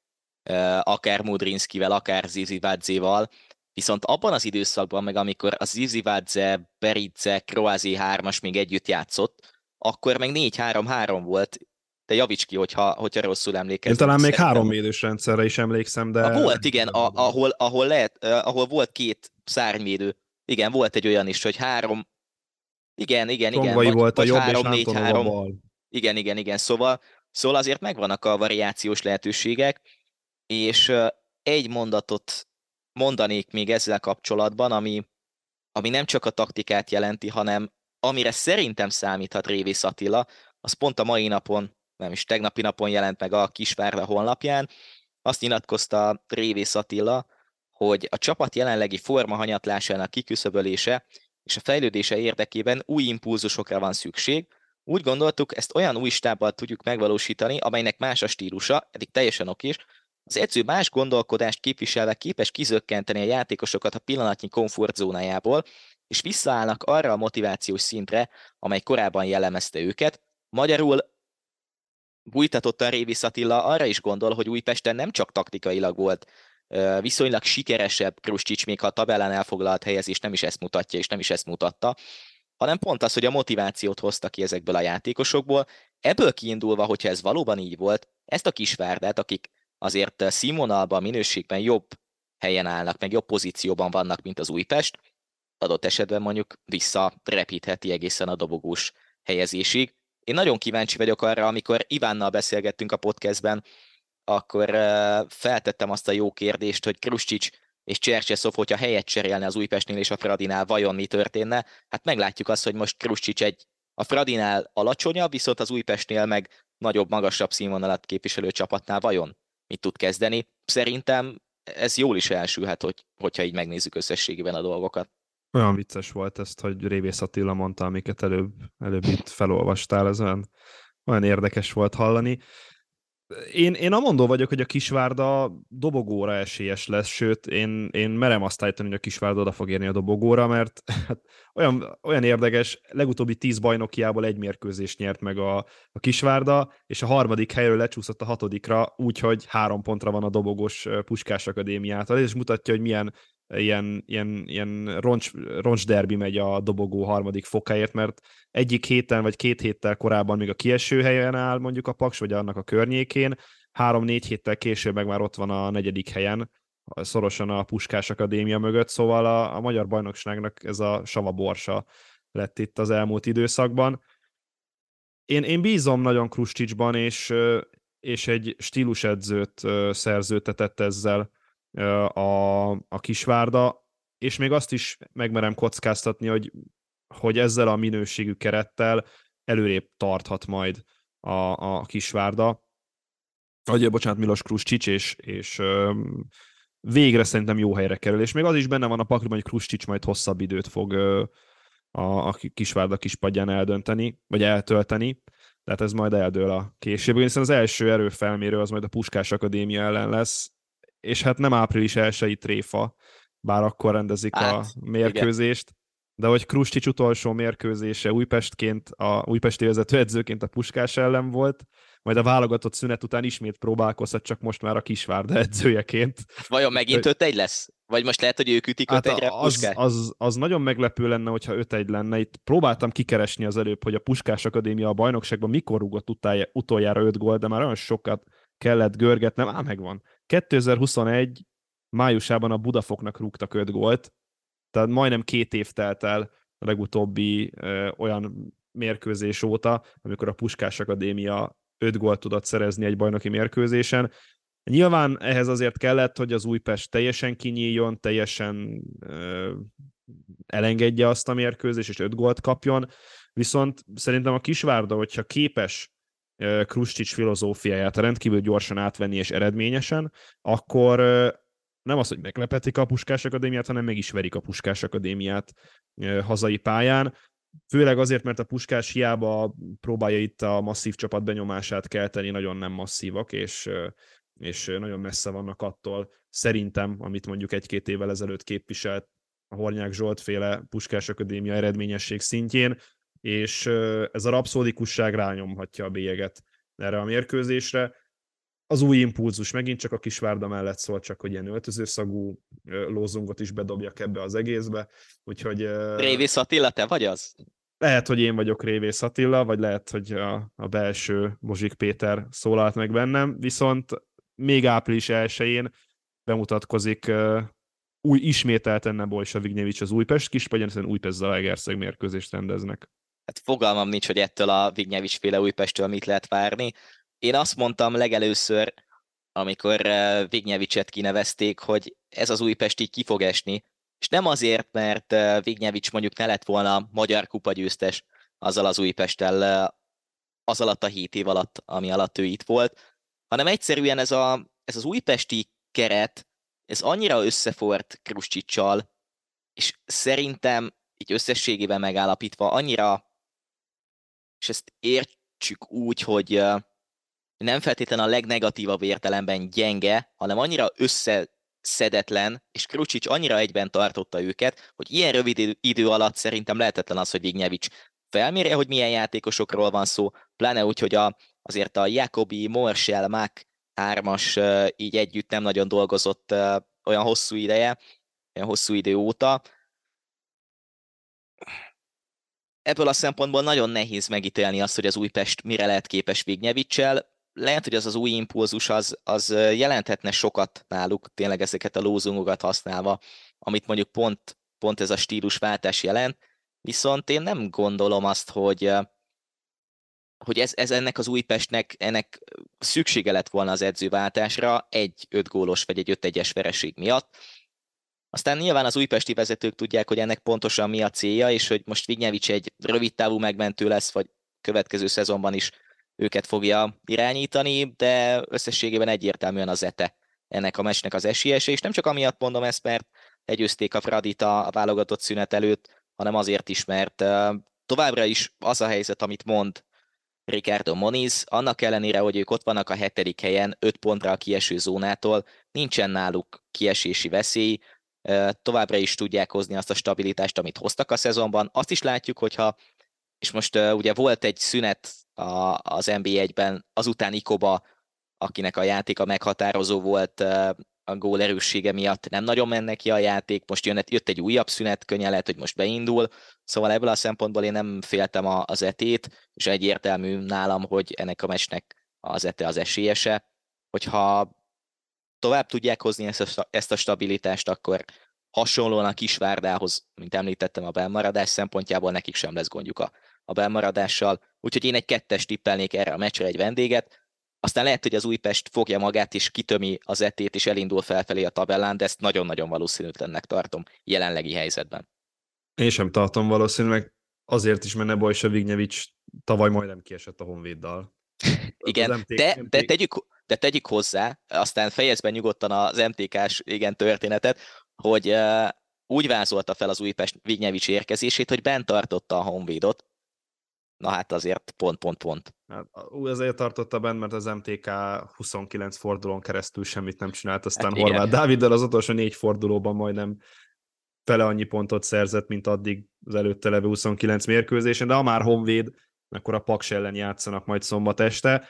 akár Mudrinszkivel, akár Zizivadzéval, viszont abban az időszakban meg, amikor a Zizivadze, Beridze, Kroázi hármas még együtt játszott, akkor meg négy három három volt, de javíts ki, hogyha, hogyha rosszul emlékeztem. Én talán még háromvédős rendszerre is emlékszem, de... A volt, igen, a, ahol, ahol, lehet, ahol volt két szárnyvédő. Igen, volt egy olyan is, hogy három... Igen, igen, igen. Vagy, volt vagy a jobb, három, és négy, három. Bal. Igen, igen, igen. Szóval, szóval azért megvannak a variációs lehetőségek, és egy mondatot mondanék még ezzel kapcsolatban, ami, ami nem csak a taktikát jelenti, hanem amire szerintem számíthat Révész Attila, az pont a mai napon, nem is tegnapi napon jelent meg a Kisvárda honlapján. Azt nyilatkozta Révész Attila, hogy a csapat jelenlegi formahanyatlásának kiküszöbölése és a fejlődése érdekében új impulzusokra van szükség. Úgy gondoltuk, ezt olyan új stábbal tudjuk megvalósítani, amelynek más a stílusa, eddig teljesen okés. Az edző más gondolkodást képviselve képes kizökkenteni a játékosokat a pillanatnyi komfortzónájából, és visszaállnak arra a motivációs szintre, amely korábban jellemezte őket. Magyarul bújtatottan Révész Attila arra is gondol, hogy Újpesten nem csak taktikailag volt viszonylag sikeresebb Kruscic, még ha a tabellán elfoglalt helyezés nem is ezt mutatja, és nem is ezt mutatta, hanem pont az, hogy a motivációt hozta ki ezekből a játékosokból. Ebből kiindulva, hogyha ez valóban így volt, ezt a Kisvárdát, akik azért színvonalban, minőségben jobb helyen állnak, meg jobb pozícióban vannak, mint az Újpest, adott esetben mondjuk visszarepítheti egészen a dobogós helyezésig. Én nagyon kíváncsi vagyok arra, amikor Ivánnal beszélgettünk a podcastben, akkor feltettem azt a jó kérdést, hogy Kruscic és Csercseszov, hogyha helyet cserélne az Újpestnél és a Fradinál, vajon mi történne? Hát meglátjuk azt, hogy most Kruscic egy a Fradinál alacsonyabb, viszont az Újpestnél meg nagyobb, magasabb színvonalat képviselő csapatnál vajon mit tud kezdeni? Szerintem ez jól is elsülhet, hogy, hogyha így megnézzük összességében a dolgokat. Olyan vicces volt ezt, hogy Révész Attila mondta, amiket előbb, előbb itt felolvastál, ez olyan, olyan érdekes volt hallani. Én, én amondó vagyok, hogy a Kisvárda dobogóra esélyes lesz, sőt, én, én merem azt állítani, hogy a Kisvárda oda fog érni a dobogóra, mert hát, olyan, olyan érdekes, legutóbbi tíz bajnokiából egy mérkőzést nyert meg a, a Kisvárda, és a harmadik helyről lecsúszott a hatodikra, úgyhogy három pontra van a dobogós Puskás Akadémiától, és mutatja, hogy milyen ilyen, ilyen, ilyen roncs, roncs derbi megy a dobogó harmadik fokáért, mert egyik héten vagy két héttel korábban még a kieső helyen áll mondjuk a Paks, vagy annak a környékén, három-négy héttel később meg már ott van a negyedik helyen, szorosan a Puskás Akadémia mögött, szóval a, a magyar bajnokságnak ez a savaborsa lett itt az elmúlt időszakban. Én, én bízom nagyon Kruscicsban, és, és egy stílusedzőt szerződtetett ezzel a, a Kisvárda, és még azt is megmerem kockáztatni, hogy, hogy ezzel a minőségű kerettel előrébb tarthat majd a, a Kisvárda. Adja, bocsánat, Milos Kruscic, és, és végre szerintem jó helyre kerül, és még az is benne van a pakliban, hogy Kruscic majd hosszabb időt fog a, a Kisvárda kispadján eldönteni, vagy eltölteni, tehát ez majd eldől a később, hiszen az első erőfelmérő az majd a Puskás Akadémia ellen lesz, és hát nem április elsői tréfa, bár akkor rendezik hát, a mérkőzést, igen. De hogy Kruscic utolsó mérkőzése Újpestként, a újpesti vezetőedzőként a Puskás ellen volt, majd a válogatott szünet után ismét próbálkozhat, csak most már a Kisvárda edzőjeként. Vajon megint öt egy lesz? Vagy most lehet, hogy ők ütik hát öt egyre az, az, az nagyon meglepő lenne, hogyha öt egy lenne. Itt próbáltam kikeresni az előbb, hogy a Puskás Akadémia a bajnokságban mikor rúgott utája, utoljára öt gólt, de már olyan sokat kellett görgetnem. Á, megvan. kétezer-huszonegy májusában a Budafoknak rúgtak öt gólt, tehát majdnem két év telt el a legutóbbi ö, olyan mérkőzés óta, amikor a Puskás Akadémia öt gólt tudott szerezni egy bajnoki mérkőzésen. Nyilván ehhez azért kellett, hogy az Újpest teljesen kinyíljon, teljesen ö, elengedje azt a mérkőzést, és öt gólt kapjon, viszont szerintem a Kisvárda, hogyha képes ö, Kruscic filozófiáját rendkívül gyorsan átvenni és eredményesen, akkor ö, nem az, hogy meglepetik a Puskás Akadémiát, hanem meg is verik a Puskás Akadémiát ö, hazai pályán. Főleg azért, mert a Puskás hiába próbálja itt a masszív csapat benyomását kelteni, nagyon nem masszívak, és, és nagyon messze vannak attól, szerintem, amit mondjuk egy-két évvel ezelőtt képviselt a Hornyák Zsolt-féle Puskás Akadémia eredményesség szintjén, és ez a rapszódikusság rányomhatja a bélyeget erre a mérkőzésre. Az új impulzus megint csak a Kisvárda mellett szól, csak hogy ilyen öltözőszagú lózungot is bedobjak ebbe az egészbe, úgyhogy... Révész Attila, te vagy az? Lehet, hogy én vagyok Révész Attila, vagy lehet, hogy a, a belső Mozsik Péter szólalt meg bennem, viszont még április elsőjén bemutatkozik uh, új ismételten ne Bojsa Vignyevics az Újpest kispadján, hiszen Újpest-Zalaegerszeg mérkőzést rendeznek. Hát fogalmam nincs, hogy ettől a Vignyevics féle Újpesttől mit lehet várni. Én azt mondtam legelőször, amikor Vignjevicset kinevezték, hogy ez az Újpest így ki fog esni, és nem azért, mert Vignyevics mondjuk ne lett volna magyar kupagyőztes azzal az Újpesttel az alatt a hét év alatt, ami alatt ő itt volt, hanem egyszerűen ez, a, ez az újpesti keret, ez annyira összefort Kruscic-sal, és szerintem így összességében megállapítva annyira, és ezt értsük úgy, hogy nem feltétlenül a legnegatívabb értelemben gyenge, hanem annyira összeszedetlen, és Kruscic annyira egyben tartotta őket, hogy ilyen rövid idő alatt szerintem lehetetlen az, hogy Vignyevics felmérje, hogy milyen játékosokról van szó, pláne úgy, hogy a, azért a Jacobi, Morsell, Mák hármas így együtt nem nagyon dolgozott olyan hosszú ideje, olyan hosszú idő óta. Ebből a szempontból nagyon nehéz megítélni azt, hogy az Újpest mire lehet képes Vignyevics-sel. Lehet, hogy az az új impulzus az, az jelenthetne sokat náluk, tényleg ezeket a lózungokat használva, amit mondjuk pont, pont ez a stílusváltás jelent, viszont én nem gondolom azt, hogy, hogy ez, ez ennek az Újpestnek ennek szüksége lett volna az edzőváltásra egy öt gólos vagy egy öt egyes vereség miatt. Aztán nyilván az újpesti vezetők tudják, hogy ennek pontosan mi a célja, és hogy most Vignyevics egy rövidtávú megmentő lesz, vagy következő szezonban is őket fogja irányítani, de összességében egyértelműen az ete ennek a meccsnek az esélyese, és nem csak amiatt mondom ezt, mert legyőzték a Fradit a válogatott szünet előtt, hanem azért is, mert továbbra is az a helyzet, amit mond Ricardo Moniz, annak ellenére, hogy ők ott vannak a hetedik helyen, öt pontra a kieső zónától, nincsen náluk kiesési veszély, továbbra is tudják hozni azt a stabilitást, amit hoztak a szezonban. Azt is látjuk, hogyha, és most uh, ugye volt egy szünet a, az en bé egyben, azután Ikoba, akinek a játéka meghatározó volt uh, a gól erőssége miatt, nem nagyon mennek ki a játék, most jön, jött egy újabb szünet, könnyen lehet, hogy most beindul, szóval ebből a szempontból én nem féltem a, az etét, és egyértelmű nálam, hogy ennek a meccsnek az ete az esélyese, hogyha tovább tudják hozni ezt a, ezt a stabilitást, akkor Hasonlóan a Kisvárdához, mint említettem, a belmaradás szempontjából nekik sem lesz gondjuk a, a belmaradással. Úgyhogy én egy kettes tippelnék erre a meccsre, egy vendéget. Aztán lehet, hogy az Újpest fogja magát és kitömi az etét, és elindul felfelé a tabellán, de ezt nagyon-nagyon valószínűtlennek tartom jelenlegi helyzetben. Én sem tartom valószínűleg, azért is, mert Nebojsa Vignyevics tavaly majdnem kiesett a Honvéddal. Igen, de, de, tegyük, de tegyük hozzá, aztán fejezd be nyugodtan az em té kás igen, történetet, hogy uh, úgy vázolta fel az Újpest Vignyevics érkezését, hogy bent tartotta a Honvédot. Na hát azért pont, pont, pont. Hát, azért tartotta bent, mert az em té ká huszonkilenc fordulón keresztül semmit nem csinált, aztán hát, Horváth Dáviddal az utolsó négy fordulóban majdnem fele annyi pontot szerzett, mint addig az előtte levő huszonkilenc mérkőzésen, de ha már Honvéd, akkor a Paks ellen játszanak majd szombat este.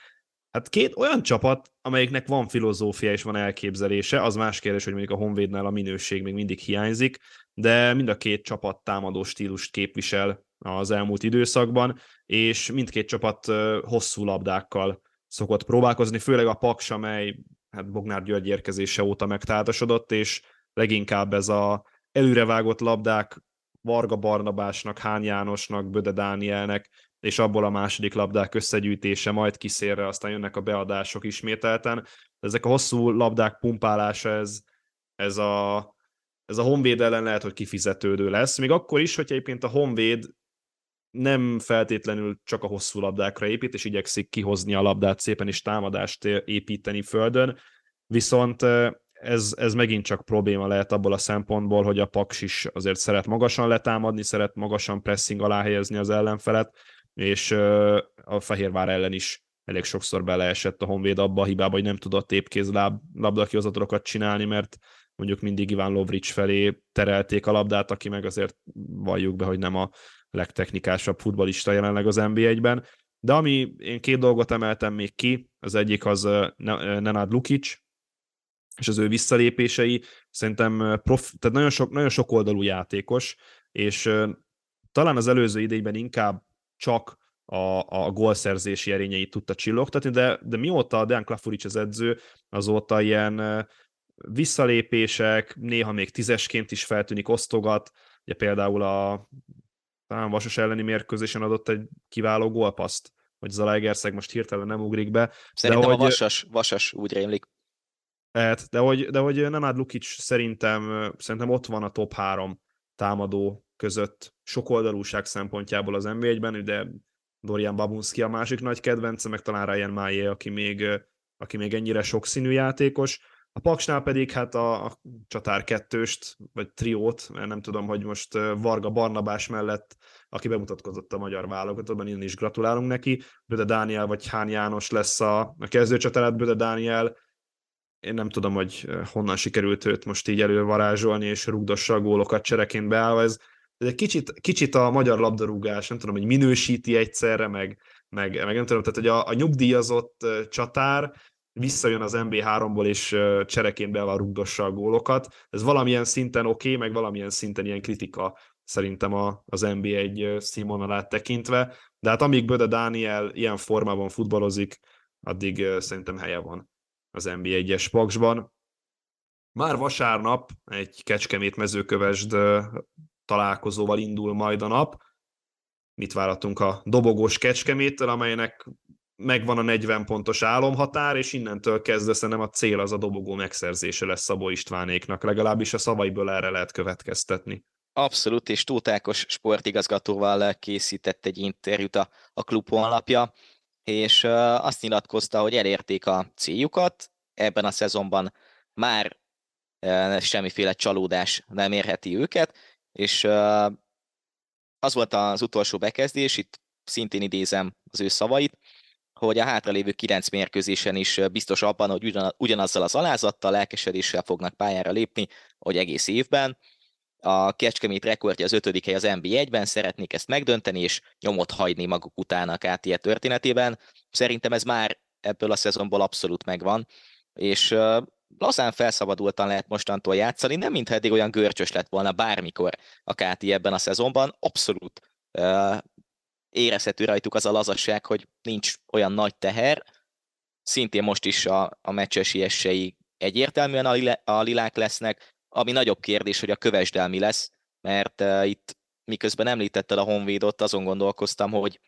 Hát két olyan csapat, amelyiknek van filozófia és van elképzelése, az más kérdés, hogy mondjuk a Honvédnál a minőség még mindig hiányzik, de mind a két csapat támadó stílust képvisel az elmúlt időszakban, és mindkét csapat hosszú labdákkal szokott próbálkozni, főleg a Paks, amely hát Bognár György érkezése óta megtáltasodott, és leginkább ez a előrevágott labdák Varga Barnabásnak, Hán Jánosnak, Böde Dánielnek, és abból a második labdák összegyűjtése, majd kiszélre, aztán jönnek a beadások ismételten. Ezek a hosszú labdák pumpálása, ez, ez, a, ez a Honvéd ellen lehet, hogy kifizetődő lesz. Még akkor is, hogyha egyébként a Honvéd nem feltétlenül csak a hosszú labdákra épít, és igyekszik kihozni a labdát szépen, és támadást építeni földön, viszont ez, ez megint csak probléma lehet abból a szempontból, hogy a Paks is azért szeret magasan letámadni, szeret magasan pressing alá helyezni az ellenfelet, és a Fehérvár ellen is elég sokszor beleesett a Honvéd abba a hibába, hogy nem tudott épkéz labdakihozatalokat csinálni, mert mondjuk mindig Iván Lovrics felé terelték a labdát, aki meg azért valljuk be, hogy nem a legtechnikásabb futballista jelenleg az en bé egyben. De ami, én két dolgot emeltem még ki, az egyik az Nenad Lukic, és az ő visszalépései, szerintem profi, tehát nagyon sok, nagyon sok oldalú játékos, és talán az előző idényben inkább csak a, a gólszerzési erényeit tudta csillogtatni, de, de mióta Dejan Klafuric az edző, azóta ilyen visszalépések, néha még tízesként is feltűnik, osztogat, ugye például a talán Vasas elleni mérkőzésen adott egy kiváló gólpaszt, hogy Zalaegerszeg most hirtelen nem ugrik be. Szerintem de, hogy... a Vasas, Vasas úgy rémlik. Hát, de hogy, de hogy Nenad Lukic szerintem, szerintem ott van a top három támadó között sokoldalúság szempontjából az en bé egyben, de Dorian Babunski a másik nagy kedvence, meg talán Ryan Maillet, aki még, aki még ennyire sokszínű játékos. A Paksnál pedig hát a, a csatár kettőst, vagy triót, mert nem tudom, hogy most Varga Barnabás mellett, aki bemutatkozott a magyar válogatottban, innen is gratulálunk neki, Böde Dániel vagy Hán János lesz a, a kezdőcsatárát. Böde Dániel, én nem tudom, hogy honnan sikerült őt most így elővarázsolni, és rugdossa a gólokat csereként beállva. Ez, ez egy kicsit, kicsit a magyar labdarúgás, nem tudom, hogy minősíti egyszerre, meg, meg, meg nem tudom, tehát hogy a, a nyugdíjazott csatár visszajön az en bé háromból, és csereként beállva rugdossa a gólokat. Ez valamilyen szinten oké, okay, meg valamilyen szinten ilyen kritika szerintem a, az en bé egy színvonalát tekintve. De hát amíg Böde Dániel ilyen formában futballozik, addig szerintem helye van az en bé egyes Paksban. Már vasárnap egy Kecskemét Mezőkövesd találkozóval indul majd a nap. Mit várhatunk a dobogós Kecskeméttől, amelynek megvan a negyven pontos álomhatár, és innentől kezdve szerintem a cél az a dobogó megszerzése lesz Szabó Istvánéknak. Legalábbis a szavaiből erre lehet következtetni. Abszolút, és Tóth Ákos sportigazgatóval készített egy interjút a, a klub honlapja, és azt nyilatkozta, hogy elérték a céljukat, ebben a szezonban már semmiféle csalódás nem érheti őket, és az volt az utolsó bekezdés, itt szintén idézem az ő szavait, hogy a hátralévő kilenc mérkőzésen is biztos abban, hogy ugyanazzal az alázattal, lelkesedéssel fognak pályára lépni, hogy egész évben. A Kecskemét rekordja az ötödik hely az en bé egyben, szeretnék ezt megdönteni, és nyomot hagyni maguk után a ká té é történetében. Szerintem ez már ebből a szezonból abszolút megvan, és uh, lazán felszabadultan lehet mostantól játszani, nem mintha eddig olyan görcsös lett volna bármikor a ká té é ebben a szezonban. Abszolút uh, érezhető rajtuk az a lazasság, hogy nincs olyan nagy teher. Szintén most is a, a meccses ilyesei egyértelműen a, li- a lilák lesznek, Ami nagyobb kérdés, hogy a Kövesddel mi lesz, mert uh, itt miközben említetted a Honvédot, azon gondolkoztam, hogy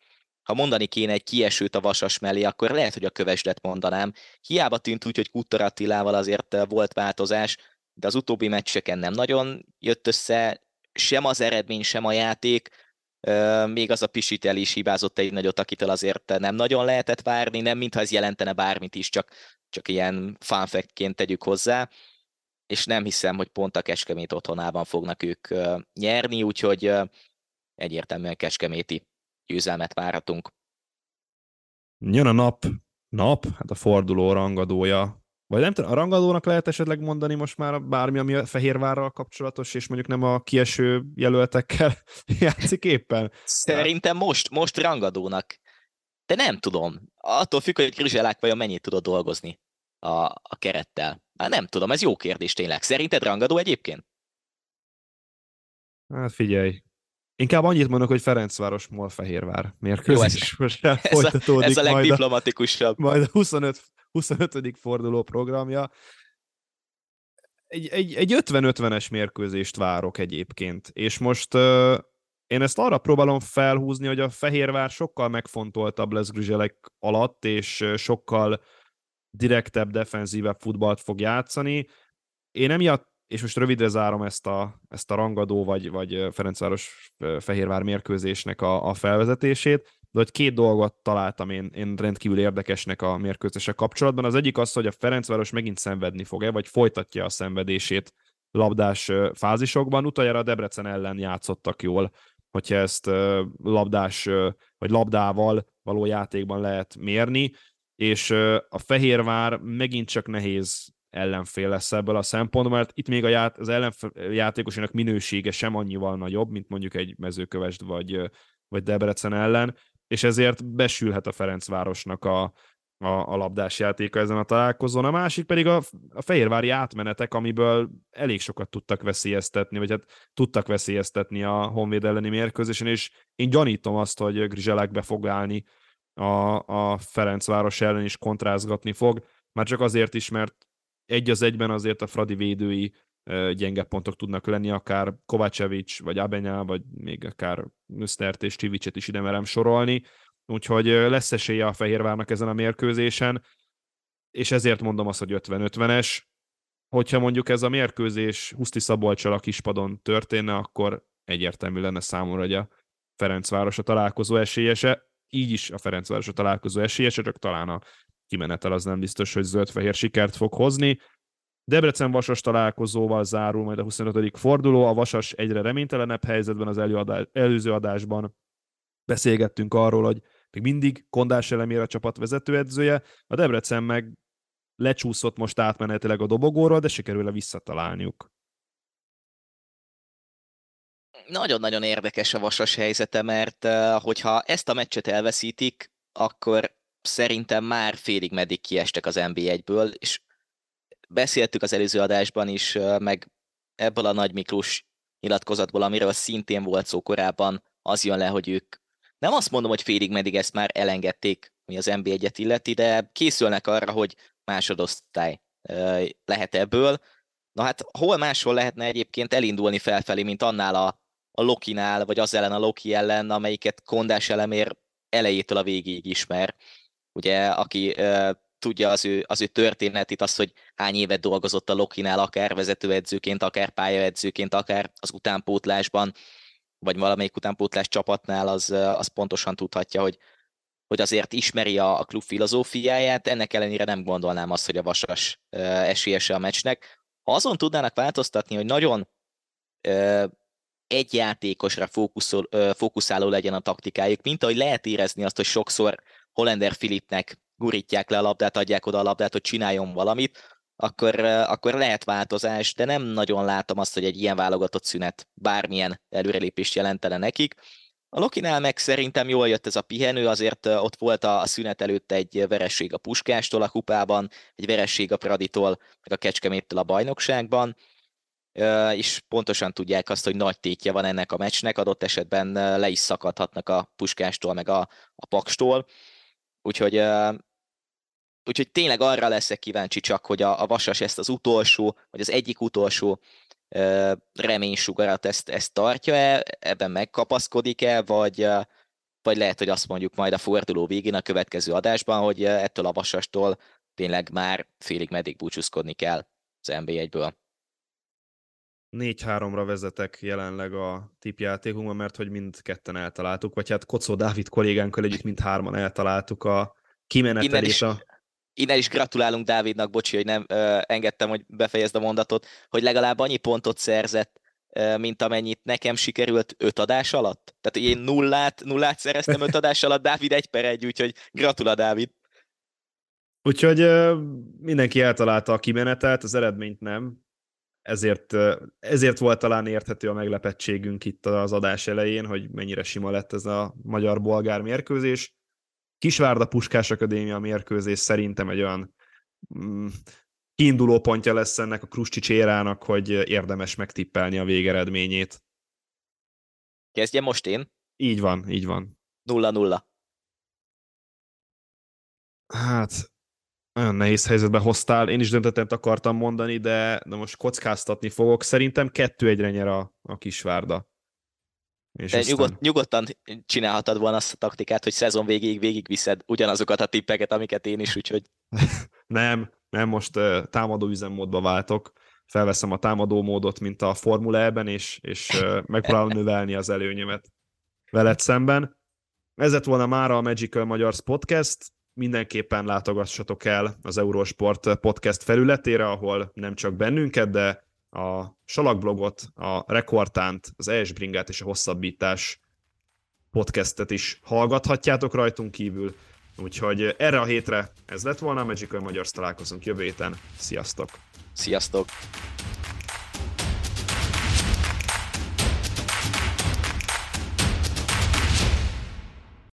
ha mondani kéne egy kiesőt a Vasas mellé, akkor lehet, hogy a Kövesdet mondanám. Hiába tűnt úgy, hogy Kuttor Attilával azért volt változás, de az utóbbi meccseken nem nagyon jött össze, sem az eredmény, sem a játék, euh, még az a Pisitel is hibázott egy nagyot, akitől azért nem nagyon lehetett várni, nem mintha ez jelentene bármit is, csak, csak ilyen fun fact-ként tegyük hozzá, és nem hiszem, hogy pont a Kecskemét otthonában fognak ők euh, nyerni, úgyhogy euh, egyértelműen kecskeméti győzelmet várhatunk. Jön a nap, nap, hát a forduló rangadója, vagy nem tudom, a rangadónak lehet esetleg mondani most már bármi, ami a Fehérvárral kapcsolatos, és mondjuk nem a kieső jelöltekkel játszik éppen? Szerintem most, most rangadónak. De nem tudom. Attól függ, hogy Krizselák vajon mennyit tudod dolgozni a, a kerettel. Hát nem tudom, ez jó kérdés tényleg. Szerinted rangadó egyébként? Hát figyelj. Inkább annyit mondok, hogy Ferencváros MOL Fehérvár mérkőzés most folytatódik. Ez a legdiplomatikusabb. Majd a huszonötödik forduló programja. Egy, egy, egy ötven-ötvenes mérkőzést várok egyébként, és most uh, én ezt arra próbálom felhúzni, hogy a Fehérvár sokkal megfontoltabb lesz Grüzelek alatt, és sokkal direktebb, defenzívebb futballt fog játszani. Én emiatt, és most rövidre zárom ezt a, ezt a rangadó, vagy, vagy Ferencváros-Fehérvár mérkőzésnek a, a felvezetését, de hogy két dolgot találtam én, én rendkívül érdekesnek a mérkőzések kapcsolatban. Az egyik az, hogy a Ferencváros megint szenvedni fog-e, vagy folytatja a szenvedését labdás fázisokban. Utoljára a Debrecen ellen játszottak jól, hogyha ezt labdás, vagy labdával való játékban lehet mérni, és a Fehérvár megint csak nehéz ellenfél lesz ebből a szempontból, mert itt még a ját, az ellenjátékosának minősége sem annyival nagyobb, mint mondjuk egy Mezőkövesd vagy, vagy Debrecen ellen, és ezért besülhet a Ferencvárosnak a, a, a labdás játéka ezen a találkozón. A másik pedig a, a fehérvári átmenetek, amiből elég sokat tudtak veszélyeztetni, vagy hát tudtak veszélyeztetni a Honvéd elleni mérkőzésen, és én gyanítom azt, hogy Grzelák be fog állni a, a Ferencváros ellen, is kontrázgatni fog, már csak azért is, mert egy az egyben azért a Fradi védői gyenge pontok tudnak lenni, akár Kovácsevics, vagy Abenyá, vagy még akár Nüsztert és Csivicset is ide merem sorolni, úgyhogy lesz esélye a Fehérvárnak ezen a mérkőzésen, és ezért mondom azt, hogy ötven-ötvenes. Hogyha mondjuk ez a mérkőzés Huszti Szabolccsal a Kispadon történne, akkor egyértelmű lenne számomra, hogy a Ferencváros a találkozó esélyese, így is a Ferencváros a találkozó esélyese, csak talán a kimenetel az nem biztos, hogy zöld-fehér sikert fog hozni. Debrecen-Vasas találkozóval zárul majd a huszonötödik forduló, a Vasas egyre reménytelenebb helyzetben. Az előadás, előző adásban beszélgettünk arról, hogy még mindig Kondás Elemér a csapat vezetőedzője, a Debrecen meg lecsúszott most átmenetileg a dobogóról, de sikerül-e visszatalálniuk? Nagyon-nagyon érdekes a Vasas helyzete, mert hogyha ezt a meccset elveszítik, akkor szerintem már félig meddig kiestek az en bé egyből, és beszéltük az előző adásban is, meg ebből a Nagy Miklós nyilatkozatból, amiről szintén volt szó korábban, az jön le, hogy ők nem azt mondom, hogy félig meddig ezt már elengedték, ami az en bé egyet illeti, de készülnek arra, hogy másodosztály lehet ebből. Na hát hol máshol lehetne egyébként elindulni felfelé, mint annál a, a Lokinál, vagy az ellen a Loki ellen, amelyiket Kondás Elemér elejétől a végéig ismer. Ugye, aki uh, tudja az ő, az ő történetét, azt, hogy hány évet dolgozott a Lokinál, akár vezetőedzőként, akár pályaedzőként, akár az utánpótlásban, vagy valamelyik utánpótlás csapatnál, az, az pontosan tudhatja, hogy, hogy azért ismeri a, a klub filozófiáját. Ennek ellenére nem gondolnám azt, hogy a Vasas uh, esélyese a meccsnek. Ha azon tudnának változtatni, hogy nagyon uh, egy játékosra fókuszol, uh, fókuszáló legyen a taktikájuk, mint ahogy lehet érezni azt, hogy sokszor Hollander Filipnek gurítják le a labdát, adják oda a labdát, hogy csináljon valamit, akkor, akkor lehet változás, de nem nagyon látom azt, hogy egy ilyen válogatott szünet bármilyen előrelépést jelentene nekik. A Lokinál meg szerintem jól jött ez a pihenő, azért ott volt a szünet előtt egy veresség a Puskástól a kupában, egy veresség a Praditól, meg a Kecskeméttől a bajnokságban, és pontosan tudják azt, hogy nagy tétje van ennek a meccsnek, adott esetben le is szakadhatnak a Puskástól, meg a, a Pakstól. Úgyhogy, úgyhogy tényleg arra leszek kíváncsi csak, hogy a, a Vasas ezt az utolsó, vagy az egyik utolsó reménysugarat ezt, ezt tartja-e, ebben megkapaszkodik-e, vagy, vagy lehet, hogy azt mondjuk majd a forduló végén a következő adásban, hogy ettől a Vasastól tényleg már félig meddig búcsúzkodni kell az en bé egyből. négy-háromra vezetek jelenleg a tippjátékunkban, mert hogy mindketten eltaláltuk, vagy hát Kocó Dávid kollégánkkal együtt mind hárman eltaláltuk a kimenetelés. Innen, innen is gratulálunk Dávidnak, bocsi, hogy nem ö, engedtem, hogy befejezd a mondatot, hogy legalább annyi pontot szerzett, ö, mint amennyit nekem sikerült öt adás alatt. Tehát én nullát, nullát szereztem öt adás alatt, Dávid egy per egy, úgyhogy gratula, Dávid. Úgyhogy ö, mindenki eltalálta a kimenetelt, az eredményt nem. Ezért, ezért volt talán érthető a meglepettségünk itt az adás elején, hogy mennyire sima lett ez a magyar-bolgár mérkőzés. Kisvárda Puskás Akadémia mérkőzés szerintem egy olyan mm, kiinduló pontja lesz ennek a Kruscic érának, hogy érdemes megtippelni a végeredményét. Kezdjem most én? Így van, így van. nulla nulla. Hát... Nagyon nehéz helyzetben hoztál, én is döntetet akartam mondani, de, de most kockáztatni fogok. Szerintem kettő egyre nyer a, a Kisvárda. És de aztán... nyugod, nyugodtan csinálhatod volna azt a taktikát, hogy szezon végéig végigviszed ugyanazokat a tippeket, amiket én is, úgyhogy... nem, nem, most uh, támadó üzemmódba váltok. Felveszem a támadó módot, mint a Formula-ben, és, és uh, megpróbálom növelni az előnyömet veled szemben. Ez lett volna mára a Magical Magyars Podcast. Mindenképpen látogassatok el az Eurosport podcast felületére, ahol nem csak bennünket, de a Salakblogot, a Rekordtánt, az e es bringát és a Hosszabbítás podcastet is hallgathatjátok rajtunk kívül. Úgyhogy erre a hétre ez lett volna, Magical Magyars, találkozunk jövő héten. Sziasztok! Sziasztok!